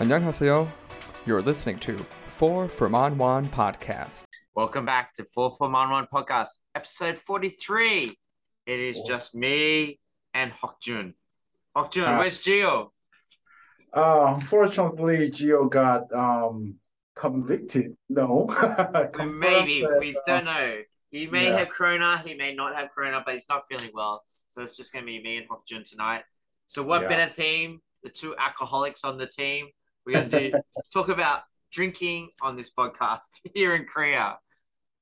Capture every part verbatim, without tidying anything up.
안녕하세요. You're listening to four for Manwan podcast. Welcome back to four for Manwan podcast, episode forty-three. It is oh. just me and Hokjun. Hokjun, uh, where's Gio? Uh, unfortunately, Gio got um convicted. No. Maybe. That, we don't know. He may yeah. have corona. He may not have corona, but he's not feeling well. So it's just going to be me and Hokjun tonight. So what yeah. better theme? The two alcoholics on the team. We're going to do, talk about drinking on this podcast here in Korea.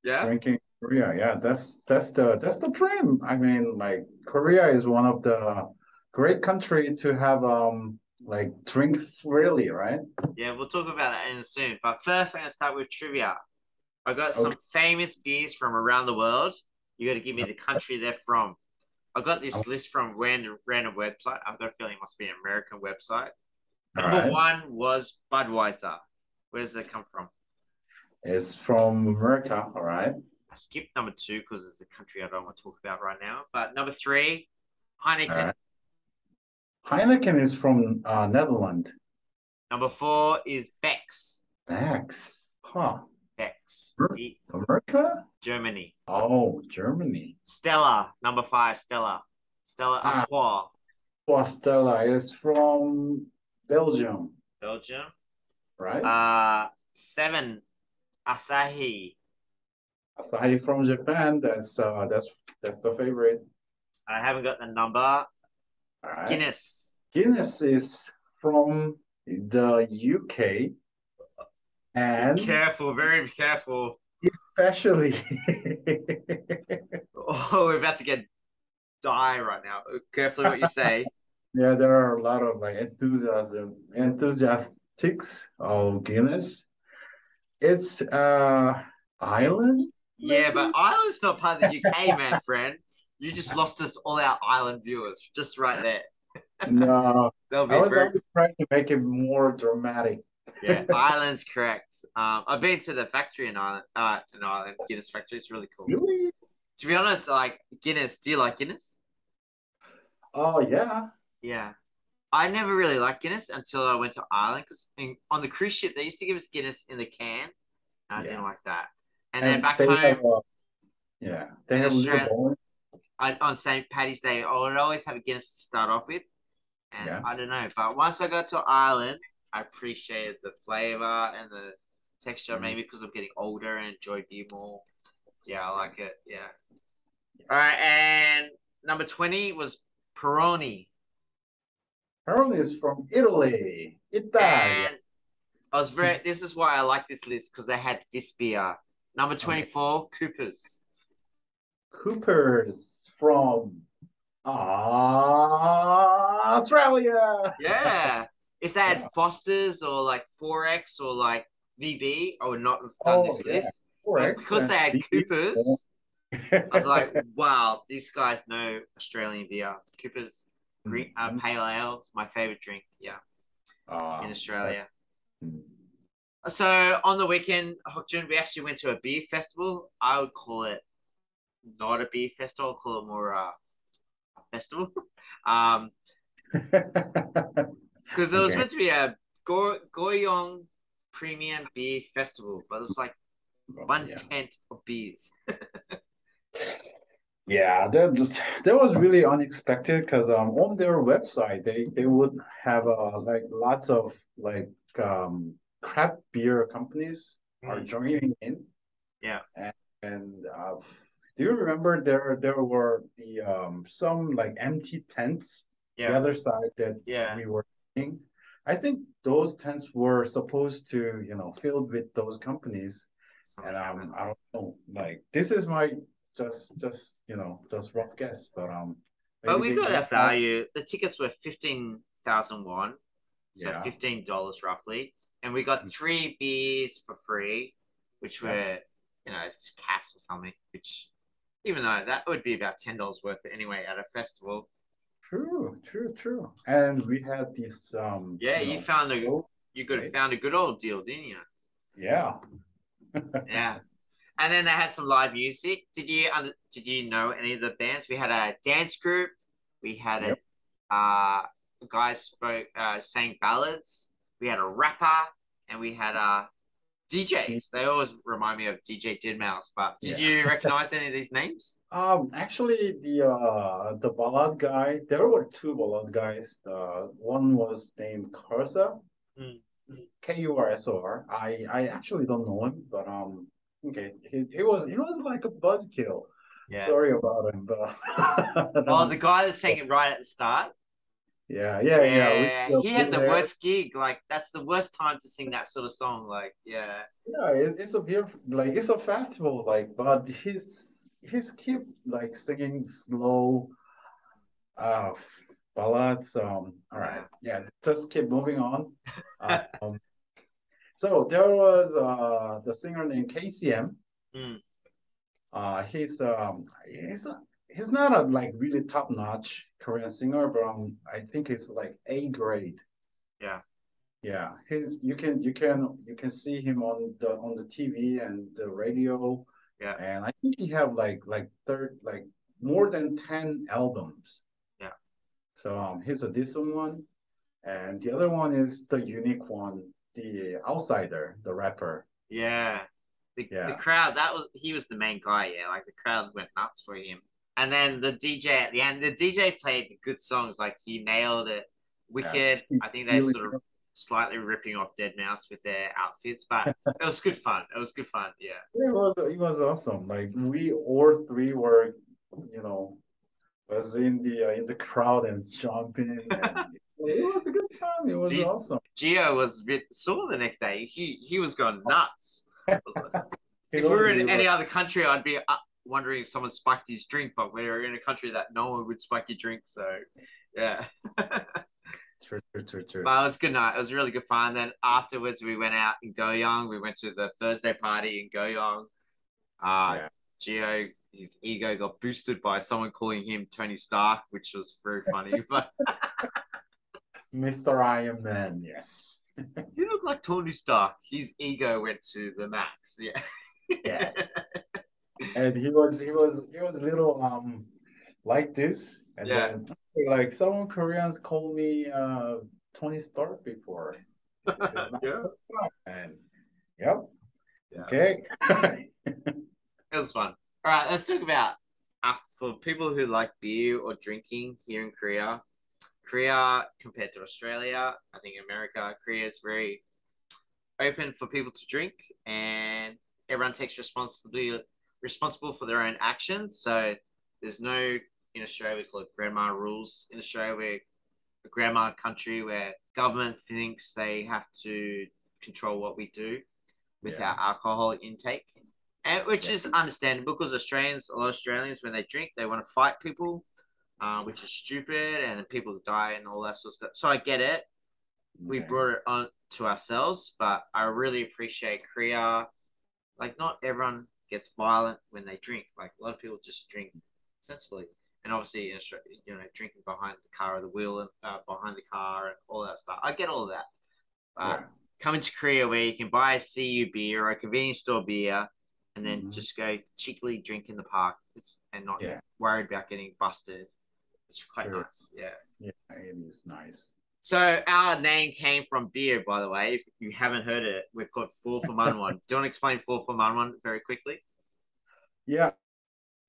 Yeah? Drinking in Korea. Yeah, that's that's the that's the dream. I mean, like, Korea is one of the great country to have, um like, drink freely, right? Yeah, we'll talk about that in soon. But first, I'm going to start with trivia. I got okay. some famous beers from around the world. You got to give me the country they're from. I got this list from random, random website. I've got a feeling it must be an American website. Number right. one was Budweiser. Where does that come from? It's from America, all right. I skipped number two because it's a country I don't want to talk about right now. But number three, Heineken. Right. Heineken is from uh, Netherlands. Number four is Bex. Bex. Huh. Bex. America? Germany. Oh, Germany. Stella. Number five, Stella. Stella Artois. Ah, Stella is from Belgium. Belgium. Right. Uh, seven, Asahi. Asahi from Japan. That's uh, that's that's the favorite. I haven't got the number. Right. Guinness. Guinness is from the U K. And be careful, very careful. Especially. Oh, we're about to get die right now. Carefully what you say. Yeah, there are a lot of like enthusiasm, enthusiastics of Guinness. It's uh Ireland. Yeah, maybe? But Ireland's not part of the U K, man, friend. You just lost us all our Ireland viewers just right there. No, That'll be I was very... always trying to make it more dramatic. Yeah, Ireland's correct. Um, I've been to the factory in Ireland. Uh, in Ireland, Guinness factory. It's really cool. Really? To be honest, like Guinness. Do you like Guinness? Oh yeah. Yeah, I never really liked Guinness until I went to Ireland because on the cruise ship they used to give us Guinness in the can. And I yeah. didn't like that. And, and then back home. Have, uh, yeah, they have Australia, I, on Saint Paddy's Day, I would always have a Guinness to start off with, and yeah. I don't know. But once I got to Ireland, I appreciated the flavor and the texture, mm. maybe because I'm getting older and enjoy beer more. Yeah, I like it. Yeah. yeah. All right. And number twenty was Peroni. Peroni is from Italy. Italy. And I was very, this is why I like this list because they had this beer. Number twenty-four, Coopers. Coopers from Australia. Yeah. If they had Fosters or like Four X or like V B, I would not have done oh, this yeah. list. But because they had Coopers, I was like, wow, these guys know Australian beer. Coopers green, uh, pale ale, my favorite drink. Yeah, uh, in Australia. Uh, so on the weekend, Hokjun, we actually went to a beer festival. I would call it not a beer festival. I'll call it more uh, a festival. um. Because it was okay. meant to be a Go- Goyong Premium Beer Festival, but it was like one yeah. tenth of beers. yeah, that just that was really unexpected because um on their website they, they would have uh, like lots of like um craft beer companies mm. are joining in. Yeah, and, and uh, do you remember there there were the um some like empty tents yeah. the other side that yeah. we were. I think those tents were supposed to, you know, filled with those companies, Something and um, I don't know. Like this is my just, just you know, just rough guess, but um. But we got a value. The tickets were fifteen thousand won, so yeah. fifteen dollars roughly, and we got three beers for free, which were yeah. you know just cash or something. Which, even though that would be about ten dollars worth anyway at a festival. True, true, true. And we had this. Um, yeah, you, know, you found a you could have found a good old deal, didn't you? Yeah, yeah. And then they had some live music. Did you did you know any of the bands? We had a dance group. We had yep. a uh, guy spoke uh, sang ballads. we had a rapper, and we had a D Js. They always remind me of D J Deadmau five. But did yeah. you recognize any of these names? Um, actually, the uh, the ballad guy. There were two ballad guys. Uh, one was named Cursor, K U R S O R. I I actually don't know him, but um, okay, he he was he was like a buzzkill. Yeah. Sorry about him, but oh, the guy that sang it right at the start. Yeah, yeah, yeah. yeah. He had the there. worst gig. Like, that's the worst time to sing that sort of song. Like, yeah. Yeah, it, it's a beer, like it's a festival, like, but he's he's keep like singing slow, uh, ballads. Um, all right, yeah, just keep moving on. um, so there was uh the singer named K C M. Mm. Uh, he's um he's a, he's not a like really top notch Korean singer, but um, I think it's like A grade. Yeah, yeah. He's you can you can you can see him on the on the T V and the radio. Yeah, and I think he have like like third like more than ten albums. Yeah. So um, he's a decent one, and the other one is the unique one, the Outsider, the rapper. Yeah. The, yeah. the crowd, that was he was the main guy, yeah. Like the crowd went nuts for him. And then the D J at the end, the D J played the good songs. Like, he nailed it. Wicked. Yes, I think they're really sort of good. Slightly ripping off Deadmau five with their outfits, but it was good fun. It was good fun. Yeah. It was. It was awesome. Like, we all three were, you know, was in the uh, in the crowd and jumping. And it was a good time. It was G awesome. Gio was sore the next day. He he was going nuts. If we were in any other country, I'd be up wondering if someone spiked his drink, but we were in a country that no one would spike your drink, so yeah. True, true, true, true. But it was a good night. It was really good fun. Then afterwards, we went out in Goyany. We went to the Thursday party in Goyany. Uh, yeah. Gio, his ego got boosted by someone calling him Tony Stark, which was very funny. But Mister Iron Man, yes. You look like Tony Stark. His ego went to the max. Yeah. Yeah. And he was he was he was little um like this. And yeah. Then, like, some Koreans called me uh Tony Stark before. Yeah. And yep. Yeah. Okay. It was fun. All right, let's talk about uh, for people who like beer or drinking here in Korea. Korea compared to Australia, I think America, Korea is very open for people to drink, and everyone takes responsibility responsible for their own actions. So there's no, in Australia we call it grandma rules. In Australia, we're a grandma country where government thinks they have to control what we do with yeah. our alcohol intake, and which yeah. is understandable, because Australians, a lot of Australians, when they drink, they want to fight people. Uh, which is stupid, and people die and all that sort of stuff. So I get it. We yeah. brought it on to ourselves, but I really appreciate Korea. Like, not everyone gets violent when they drink. Like, a lot of people just drink sensibly, and obviously, you know, drinking behind the car or the wheel and uh, behind the car and all that stuff. I get all that. Uh, yeah. Coming to Korea where you can buy a C U beer or a convenience store beer, and then mm-hmm. just go cheekily drink in the park, it's, and not yeah. worried about getting busted. It's quite sure. nice, yeah. Yeah, it is nice. So our name came from beer, by the way. If you haven't heard it, we're called Four for Manwan. Do you want to explain Four for Manwan very quickly? Yeah.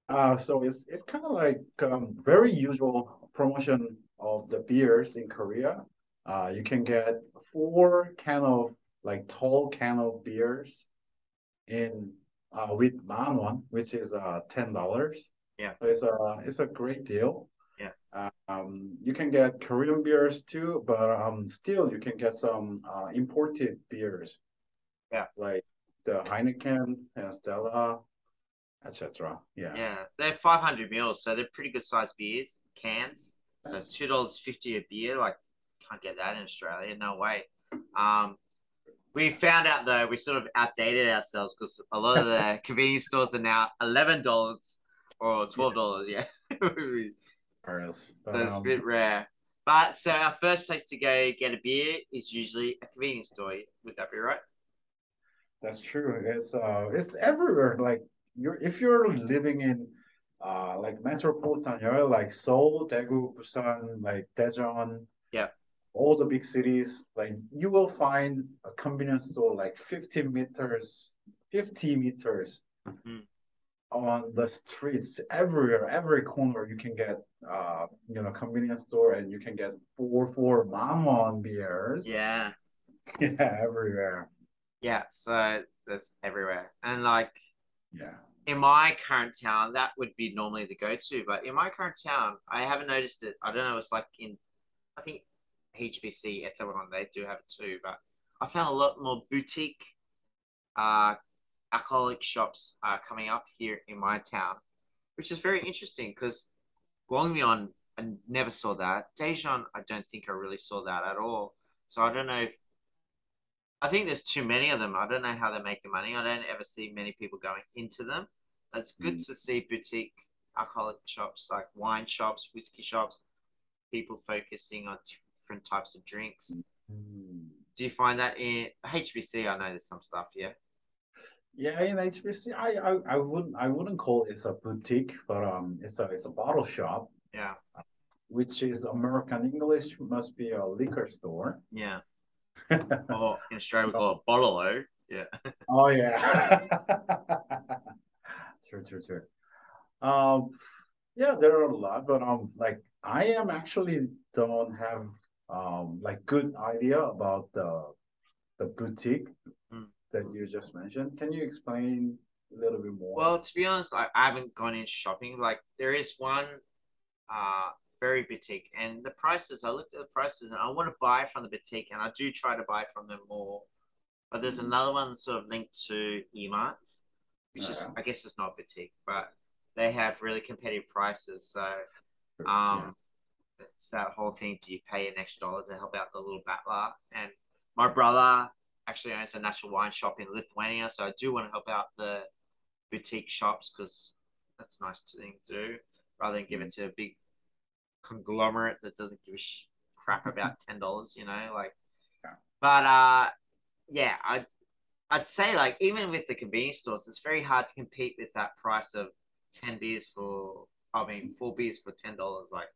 Uh, so it's it's kind of like um, very usual promotion of the beers in Korea. Uh, you can get four can of like tall can of beers in uh, with manwon, which is uh ten dollars. Yeah. So it's a it's a great deal. Yeah. Um, you can get Korean beers too, but um, still you can get some uh, imported beers. Yeah. Like the Heineken and Stella, et cetera. Yeah. Yeah, they're five hundred mils, so they're pretty good sized beers cans. So yes. two dollars fifty a beer, like, can't get that in Australia, no way. Um, we found out though we sort of outdated ourselves, because a lot of the convenience stores are now eleven dollars or twelve dollars. Yeah. yeah. That's so a bit rare, but so our first place to go get a beer is usually a convenience store. Would that be right? That's true. It's uh, it's everywhere. Like, you're if you're living in uh, like metropolitan area, like Seoul, Daegu, Busan, like Daejeon, yeah, all the big cities, like you will find a convenience store like fifty meters, fifty meters mm-hmm. on the streets. Everywhere, every corner you can get, uh, you know, convenience store, and you can get four for Manwan beers. Yeah. Yeah, everywhere. Yeah, so that's everywhere. And like, yeah, in my current town, that would be normally the go-to. But in my current town, I haven't noticed it. I don't know. It's like in, I think, H B C, Etaewon, they do have it too. But I found a lot more boutique uh, alcoholic shops uh, coming up here in my town, which is very interesting because Gwangmyeong, I never saw that. Daejeon, I don't think I really saw that at all. So I don't know if, I think there's too many of them. I don't know how they make the money. I don't ever see many people going into them. It's good mm. to see boutique alcoholic shops, like wine shops, whiskey shops, people focusing on different types of drinks. Mm. Do you find that in H B C? I know there's some stuff, yeah. Yeah, in H B C, I, I, I wouldn't I wouldn't call it a boutique, but um, it's a it's a bottle shop. Yeah. Which is American English must be a liquor store. Yeah. Oh, in Australia we call it bottle-o. Yeah. Oh yeah. True, true, true. Um, yeah, there are a lot, but um, like I am actually don't have um like good idea about the the boutique mm. that you just mentioned. Can you explain a little bit more? Well, to be honest, I, I haven't gone in shopping. Like there is one, uh. very boutique, and the prices, I looked at the prices and I want to buy from the boutique, and I do try to buy from them more, but there's another one sort of linked to E-Mart, which is, I guess it's not boutique, but they have really competitive prices. So um, yeah. It's that whole thing, do you pay an extra dollar to help out the little battler? And my brother actually owns a natural wine shop in Lithuania, so I do want to help out the boutique shops because that's a nice thing to do, rather than give it to a big conglomerate that doesn't give a sh- crap about ten dollars, you know, like, yeah. But uh yeah, I'd, I'd say like even with the convenience stores, it's very hard to compete with that price of ten beers for, I mean, four beers for ten dollars, like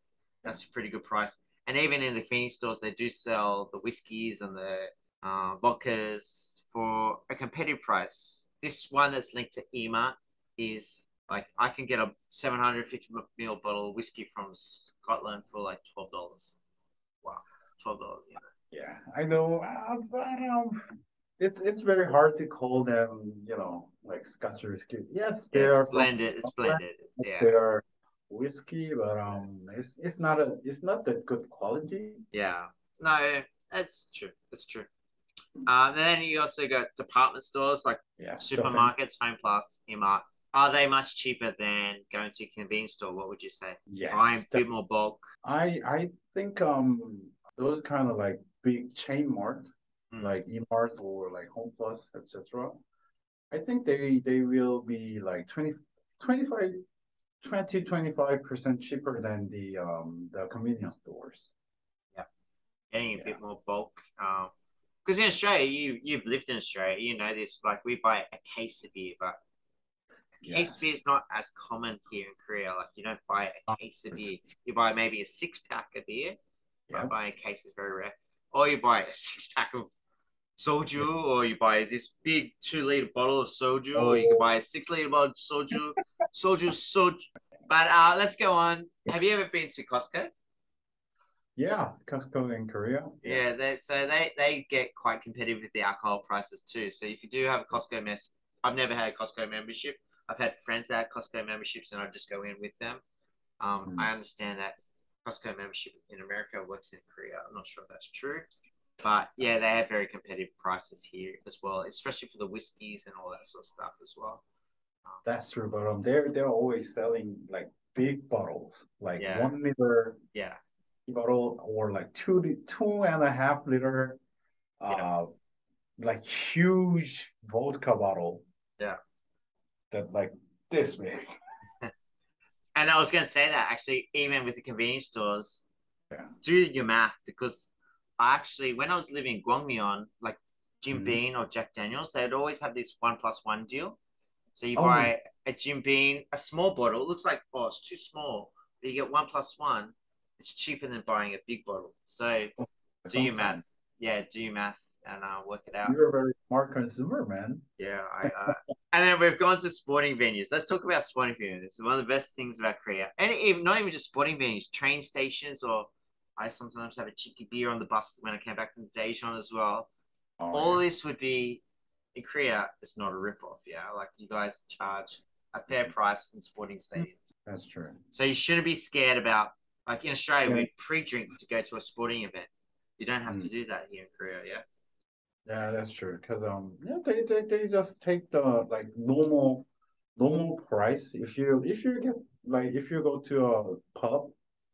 that's a pretty good price. And even in the convenience stores, they do sell the whiskeys and the uh, vodkas for a competitive price. This one that's linked to E-Mart is like, I can get a seven hundred fifty milliliter bottle of whiskey from Scotland for like twelve dollars. Wow, it's twelve dollars. Yeah, yeah, I know. Uh, but um, it's it's very hard to call them, you know, like Scotch whiskey. Yes, they are blended. It's blended. Yeah, they are whiskey, but um, it's it's not a it's not that good quality. Yeah, no, that's true. That's true. Uh, and then you also got department stores like yeah, supermarkets, Homeplus, E-Mart. Are they much cheaper than going to a convenience store? What would you say? Yes. Buying a bit more bulk. I, I think um those kind of like big chain mart, mm. like E-Mart or like Homeplus, et cetera. I think they they will be like twenty, twenty-five percent cheaper than the um the convenience stores. Yeah. Getting a yeah. bit more bulk. Um, because in Australia, you you've lived in Australia, you know this, like we buy a case of beer, but case beer is not as common here in Korea. Like you don't buy a case of beer. You buy maybe a six pack of beer. Yeah. But buying a case is very rare. Or you buy a six pack of soju, or you buy this big two liter bottle of soju, oh. or you can buy a six liter bottle of soju. soju, soju. But uh, let's go on. Have you ever been to Costco? Yeah, Costco in Korea. Yeah, they, so they they get quite competitive with the alcohol prices too. So if you do have a Costco mess, I've never had a Costco membership. I've had friends that have Costco memberships, and I just go in with them. Um, mm. I understand that Costco membership in America works in Korea. I'm not sure if that's true. But, yeah, they have very competitive prices here as well, especially for the whiskeys and all that sort of stuff as well. Um, that's true, but um, they're, they're always selling, like, big bottles, like yeah. one liter yeah. bottle or, like, two, two and a half liter, uh, yeah. like, huge vodka bottle. Yeah. That like this big. And I was going to say that actually, even with the convenience stores, yeah. do your math, because I actually, when I was living in Gwangmyeong, like Jim mm-hmm. Beam or Jack Daniels, they'd always have this one plus one deal. So you oh. buy a Jim Beam, a small bottle, it looks like, oh, it's too small, but you get one plus one, it's cheaper than buying a big bottle. So do your math. Yeah, do your math and uh, work it out. You're a very smart consumer, man. Yeah. I, uh... and then we've gone to sporting venues. Let's talk about sporting venues. It's one of the best things about Korea. And even, not even just sporting venues, train stations, or I sometimes have a cheeky beer on the bus when I came back from Daejeon as well. Oh, All yeah. this would be, in Korea, it's not a ripoff, yeah? Like, you guys charge a fair price in sporting stadiums. That's true. So you shouldn't be scared about, like in Australia, yeah. we pre-drink to go to a sporting event. You don't have mm. to do that here in Korea, yeah? Yeah, that's true. Because um, yeah, they, they they just take the like normal normal price. If you if you get like if you go to a pub,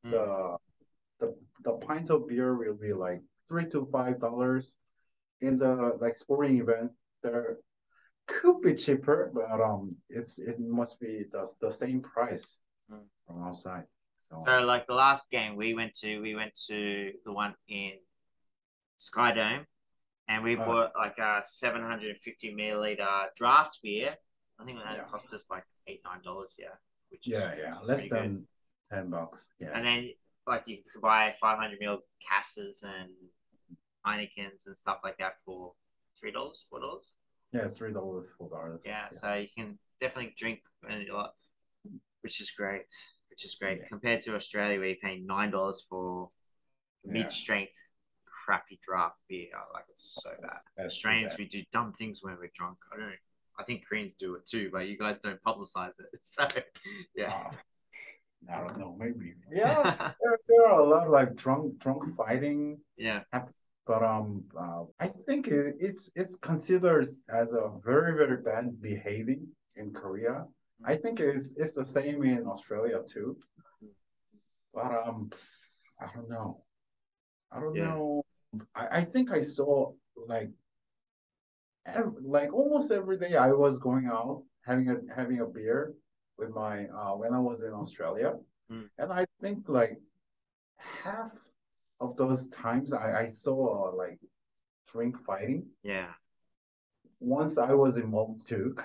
mm. the the the pint of beer will be like three to five dollars. In the like sporting event, there could be cheaper, but um, it's it must be the the same price mm. from outside. So. so like the last game we went to, we went to the one in Sky Dome. And we bought uh, like a seven hundred fifty milliliter draft beer. I think that yeah. cost us like eight, nine dollars. Yeah, which yeah, is yeah, less than good. ten bucks. Yeah, and then like you could buy five hundred mil casses and Heinekens and stuff like that for three dollars, four dollars. Yeah, three dollars, four dollars. Yeah, yes. So you can definitely drink a lot, which is great. Which is great yeah. compared to Australia, where you're paying nine dollars for yeah. mid-strength. Crappy draft beer, like it's so bad. That's Australians, we do dumb things when we're drunk. I don't. I think Koreans do it too, but you guys don't publicize it. So, yeah. Uh, I don't know, maybe. Yeah, there, there are a lot of like drunk, drunk fighting. Yeah. But um, uh, I think it, it's it's considered as a very very bad behaving in Korea. I think it's it's the same in Australia too. But um, I don't know. I don't yeah. know. I, I think I saw like every, like almost every day I was going out having a having a beer with my uh, when I was in Australia, mm. and I think like half of those times I I saw uh, like drink fighting. Yeah. Once I was involved too,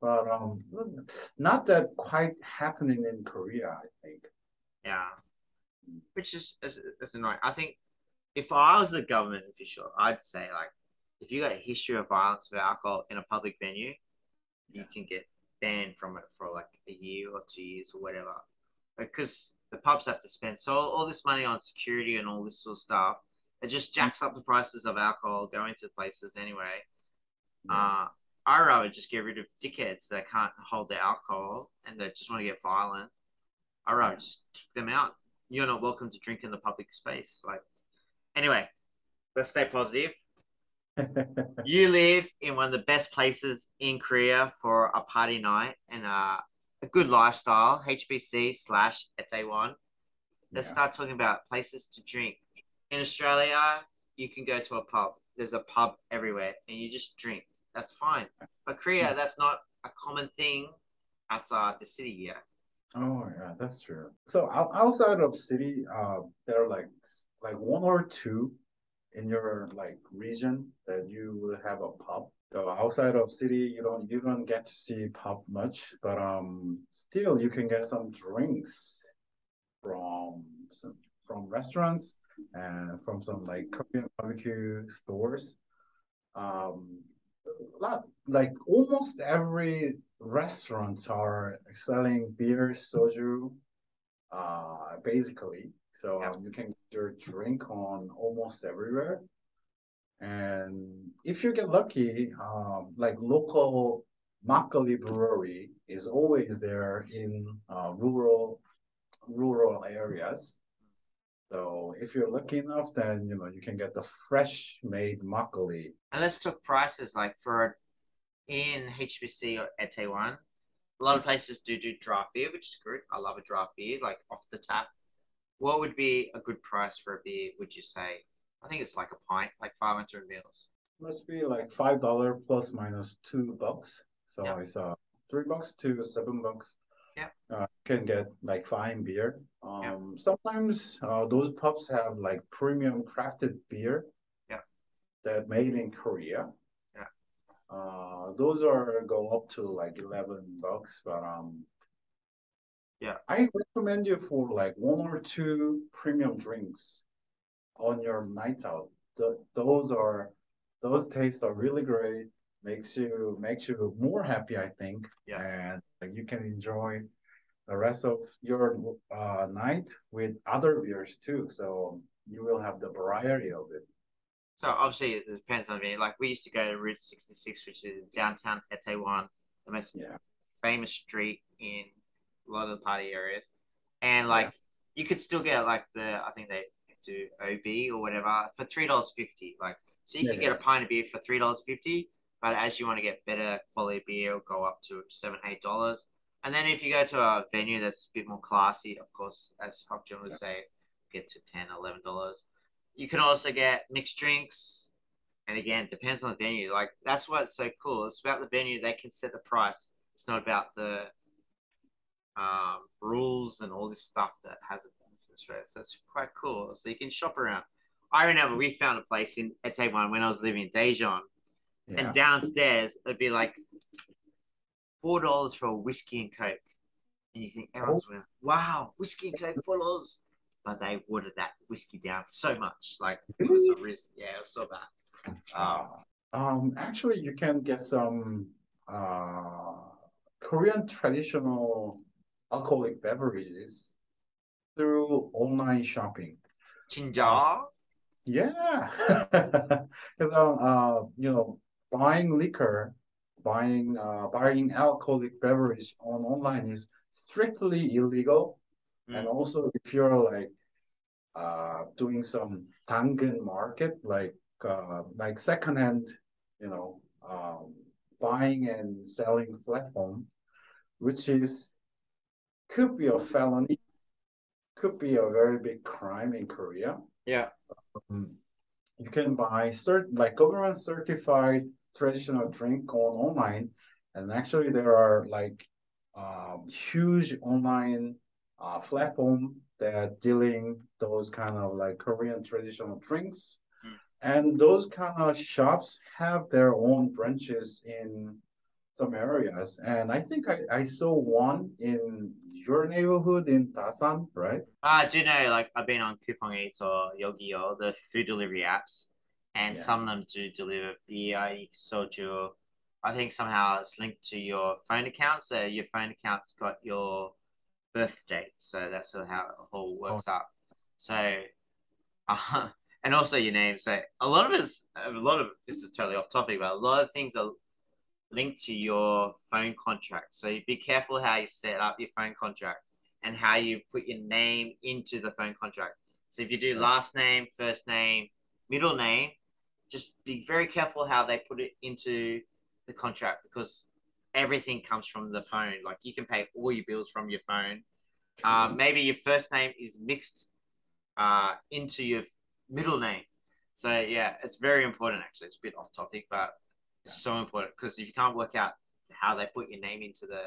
but um, not that quite happening in Korea. I think. Yeah. Which is it's, it's annoying. I think if I was a government official, I'd say like, if you got a history of violence with alcohol in a public venue, yeah. you can get banned from it for like a year or two years or whatever, because the pubs have to spend so all this money on security and all this sort of stuff. It just jacks up the prices of alcohol going to places anyway. Yeah. Uh, I'd rather just get rid of dickheads that can't hold their alcohol and they just want to get violent. I'd rather just kick them out. You're not welcome to drink in the public space. Like, anyway, let's stay positive. You live in one of the best places in Korea for a party night and uh, a good lifestyle, H B C slash Etaewon. Let's yeah. start talking about places to drink. In Australia, you can go to a pub. There's a pub everywhere and you just drink. That's fine. But Korea, that's not a common thing outside the city yet. Oh yeah, that's true. So outside of city, uh, there are like like one or two in your like region that you would have a pub. So outside of city, you don't you don't get to see pub much, but um, still you can get some drinks from some, from restaurants and from some like Korean barbecue stores. Um, a lot like almost every. Restaurants are selling beer, soju, uh, basically. So yeah. um, you can get your drink on almost everywhere. And if you get lucky, um, like local makgeolli brewery is always there in uh, rural rural areas. So if you're lucky enough, then you know you can get the fresh made makgeolli. And let's talk prices, like for. A in H B C or Etaewon, a lot of places do do draft beer, which is good. I love a draft beer, like off the tap. What would be a good price for a beer, would you say? I think it's like a pint, like five hundred mils. Must be like five dollars plus minus two bucks. So yep. it's uh, three bucks to seven bucks. Yeah. Uh, you can get like fine beer. Um, yep. Sometimes uh, those pubs have like premium crafted beer yep. that made in Korea. Uh, those are go up to like eleven bucks, but um, yeah, I recommend you for like one or two premium drinks on your nights out. Th- those are those tastes are really great. Makes you makes you more happy, I think. Yeah. And like, you can enjoy the rest of your uh, night with other beers too. So you will have the variety of it. So obviously it depends on me. Like, we used to go to Route sixty-six, which is in downtown Etaewon, the most yeah. famous street in a lot of the party areas. And like yeah. you could still get like the, I think they do O B or whatever for three dollars fifty. Like, so you yeah. could get a pint of beer for three dollars fifty, but as you want to get better quality beer, it'll go up to seven, eight dollars. And then if you go to a venue that's a bit more classy, of course, as Hop Jim would yeah. say, get to ten, eleven dollars. You can also get mixed drinks, and again, depends on the venue. Like, that's what's so cool. It's about the venue; they can set the price. It's not about the um, rules and all this stuff that has events in Australia. So it's quite cool. So you can shop around. I remember we found a place in Etaewon when I was living in Daejeon, yeah. and downstairs it'd be like four dollars for a whiskey and coke, and you think everyone's oh. wow, whiskey and coke, four dollars. But they watered that whiskey down so much. Like, it was a risk. Yeah, it was so bad. Um, um, actually, you can get some uh, Korean traditional alcoholic beverages through online shopping. Chinja? Yeah. Because, um, uh, you know, buying liquor, buying, uh, buying alcoholic beverage on online is strictly illegal. And also, if you're like uh, doing some 당근 market, like uh, like secondhand, you know, um, buying and selling platform, which is could be a felony, could be a very big crime in Korea. Yeah, um, you can buy certain like government certified traditional drink on online, and actually there are like um, huge online. Uh, platform that dealing those kind of like Korean traditional drinks, mm. and those kind of shops have their own branches in some areas. And I think I, I saw one in your neighborhood in Dasan, right? Ah, uh, do you know? Like, I've been on Coupon Eats or Yogio, the food delivery apps, and yeah. some of them do deliver beer, soju. I think somehow it's linked to your phone account, so your phone account's got your birth date, so that's sort of how it all works oh. up. So, uh, and also your name. So a lot of it's a lot of this is totally off topic, but a lot of things are linked to your phone contract. So you be careful how you set up your phone contract and how you put your name into the phone contract. So if you do last name, first name, middle name, just be very careful how they put it into the contract, because everything comes from the phone. Like, you can pay all your bills from your phone. Um, maybe your first name is mixed uh, into your middle name. So, yeah, it's very important, actually. It's a bit off topic, but it's so important, because if you can't work out how they put your name into the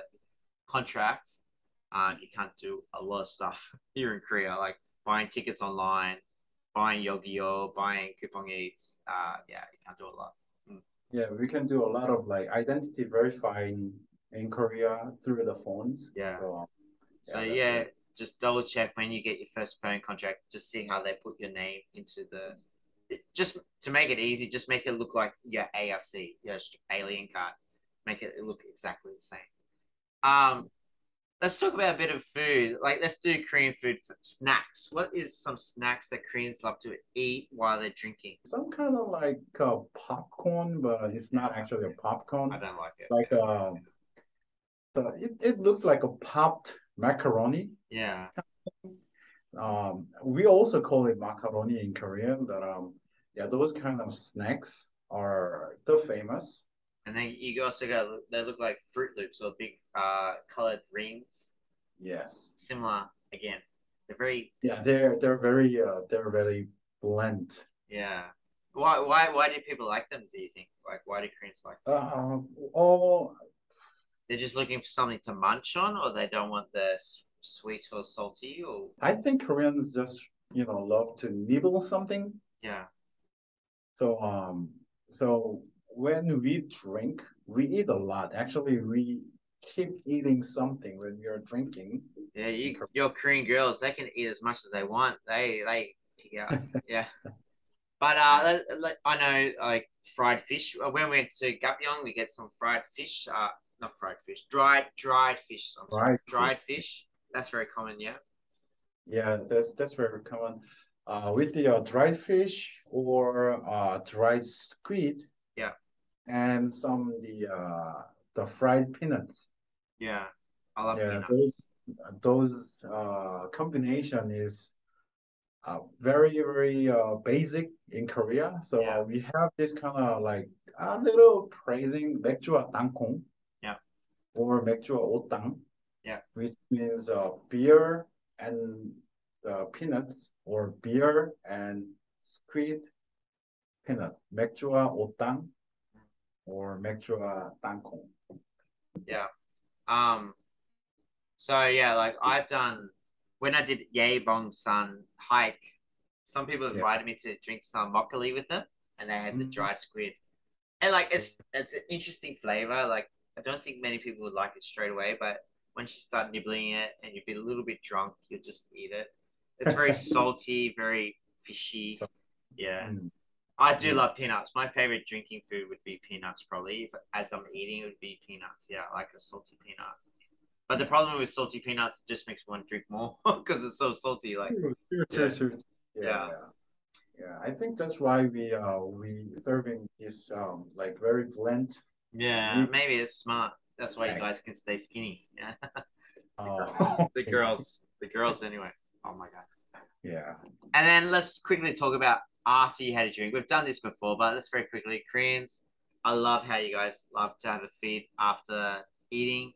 contract, uh, you can't do a lot of stuff here in Korea, like buying tickets online, buying Yogyo, buying Coupon Eats. Uh, yeah, you can't do a lot. Yeah, we can do a lot of like identity verifying in Korea through the phones. Yeah. So, yeah, so, yeah just double check when you get your first phone contract. Just see how they put your name into the. Just to make it easy, just make it look like your A R C, your alien card. Make it look exactly the same. Um, let's talk about a bit of food. Like, let's do Korean food for snacks. What is some snacks that Koreans love to eat while they're drinking? Some kind of like uh, popcorn, but it's not yeah, actually a popcorn. I don't like it. Like yeah. uh, so it, it looks like a popped macaroni. Yeah. Um, we also call it macaroni in Korean, but um, yeah, those kind of snacks are the famous. And then you also got, they look like Fruit Loops or big uh, colored rings. Yes. Similar, again. They're very... Yeah, they're, they're very, uh, they're very bland. Yeah. Why, why, why do people like them, do you think? Like, why do Koreans like them? Um, oh. They're just looking for something to munch on, or they don't want the sweet or salty, or... I think Koreans just, you know, love to nibble something. Yeah. So, um, so... when we drink, we eat a lot. Actually, we keep eating something when we are drinking. Yeah, you, your Korean girls, they can eat as much as they want. They they kicking out. Yeah. But uh, I know, like, fried fish. When we went to Gapyeong, we get some fried fish. Uh, not fried fish. Dried dried fish. I'm sorry. Right. Dried fish. That's very common, yeah. Yeah, that's that's very common. Uh, with the uh, dried fish or uh, dried squid. Yeah. And some the uh, the fried peanuts. Yeah, I love yeah, peanuts. Those, those uh, combination is uh, very very uh, basic in Korea. So yeah. uh, we have this kind of like a little praising maekju oatang. Yeah. Or maekju oatang. Yeah. Which means uh, beer and uh, peanuts, or beer and squid peanut. Maekju oatang. Or maekju oatang. Yeah. Um. So yeah, like I've done when I did Yeobongsan hike. Some people invited yeah. me to drink some makgeolli with them, and they had mm-hmm. the dry squid. And like it's it's an interesting flavor. Like I don't think many people would like it straight away, but once you start nibbling it and you get a little bit drunk, you'll just eat it. It's very salty, very fishy. So, yeah. Mm. I do love peanuts. My favorite drinking food would be peanuts, probably. But as I'm eating, it would be peanuts. Yeah, like a salty peanut. But the problem with salty peanuts, it just makes me want to drink more because it's so salty. Like, sure, sure, yeah. Sure. Yeah, yeah. yeah, yeah. I think that's why we uh we serving this um like very bland. Yeah, meat. Maybe it's smart. That's why you guys can stay skinny. Yeah. Oh. the girls, the girls, anyway. Oh my god. Yeah. And then let's quickly talk about. After you had a drink, we've done this before, but let's very quickly. Koreans, I love how you guys love to have a feed after eating.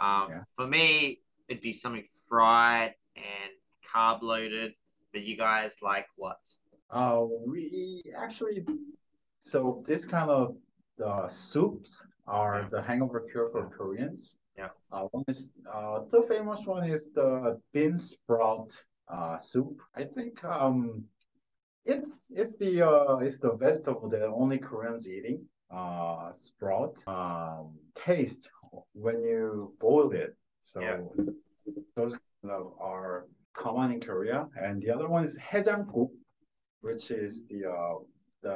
Um, yeah. For me, it'd be something fried and carb loaded. But you guys like what? Uh, we actually, so this kind of uh, soups are the hangover cure for Koreans. Yeah. Uh, one is uh, the famous one is the bean sprout uh, soup. I think um. It's it's the uh it's the vegetable that only Koreans eating. Uh, sprout. Um, taste when you boil it. So yeah. those are common in Korea. And the other one is haejanguk, which is the uh the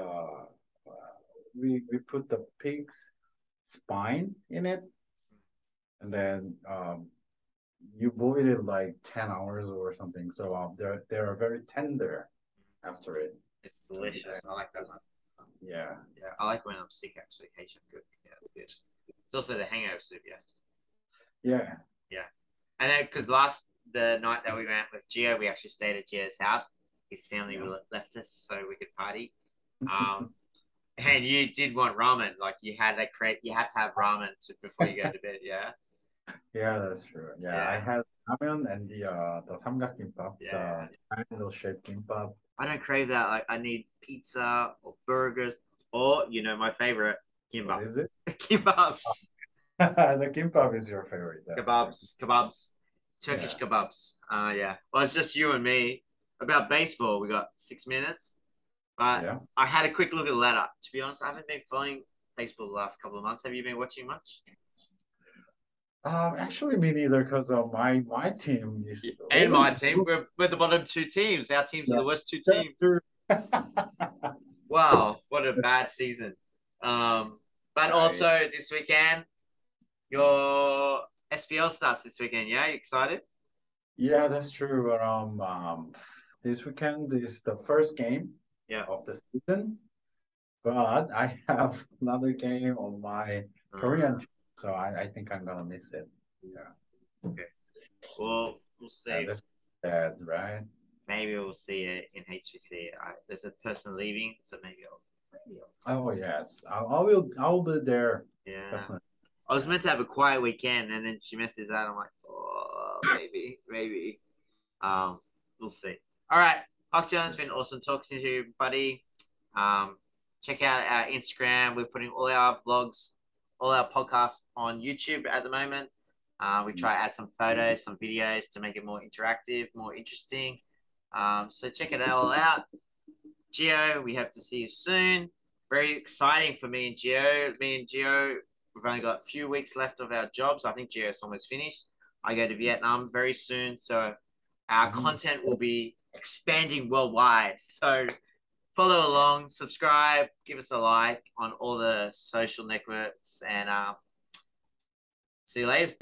uh, we we put the pig's spine in it, and then um you boil it like ten hours or something. So um, they're they are very tender. After it, it's delicious. Yeah. I like that one. Yeah, yeah. I like when I'm sick. Actually, Haitian good. Yeah, it's good. It's also the hangover soup. Yeah. Yeah. Yeah. And then, because last the night that we went with Gio, we actually stayed at Gio's house. His family yeah. left us so we could party. Um, and you did want ramen. Like you had that create. You had to have ramen to, before you go to bed. Yeah. Yeah, that's true. Yeah, yeah. I had ramen and the uh the samgak kimbap, yeah. the triangle shaped kimbap. I don't crave that. Like, I need pizza or burgers or, you know, my favorite, kimbap. What is it? Kebabs. The kimbap is your favorite. That's kebabs, true. Kebabs, Turkish yeah. kebabs. Uh, yeah. Well, it's just you and me. About baseball, we got six minutes. But yeah. I had a quick look at the ladder. To be honest, I haven't been following baseball the last couple of months. Have you been watching much? Um, actually, me neither, because uh, my my team is and my team we're, we're the bottom two teams. Our teams yeah. are the worst two teams. Wow, what a bad season! Um, but also this weekend, your S P L starts this weekend. Yeah, you excited? Yeah, that's true. But um, um, this weekend is the first game yeah. of the season, but I have another game on my uh-huh. Korean team. So I, I think I'm gonna miss it. Yeah. Okay. Well, we'll see. Yeah, that's sad, right? Maybe we'll see it in H B C. I, there's a person leaving, so maybe I'll. Maybe I'll... Oh yes, I, I will. I will be there. Yeah. Definitely. I was meant to have a quiet weekend, and then she messes out. I'm like, oh, maybe, maybe. Um, we'll see. All right, Hokjeon, it's been awesome talking to you, buddy. Um, check out our Instagram. We're putting all our vlogs. All our podcasts on YouTube at the moment. Uh, we try to add some photos, some videos to make it more interactive, more interesting. Um, so check it all out. Gio, we hope to see you soon. Very exciting for me and Gio. Me and Gio, we've only got a few weeks left of our jobs. I think Gio's almost finished. I go to Vietnam very soon. So our content will be expanding worldwide. So follow along, subscribe, give us a like on all the social networks, and uh, see you later.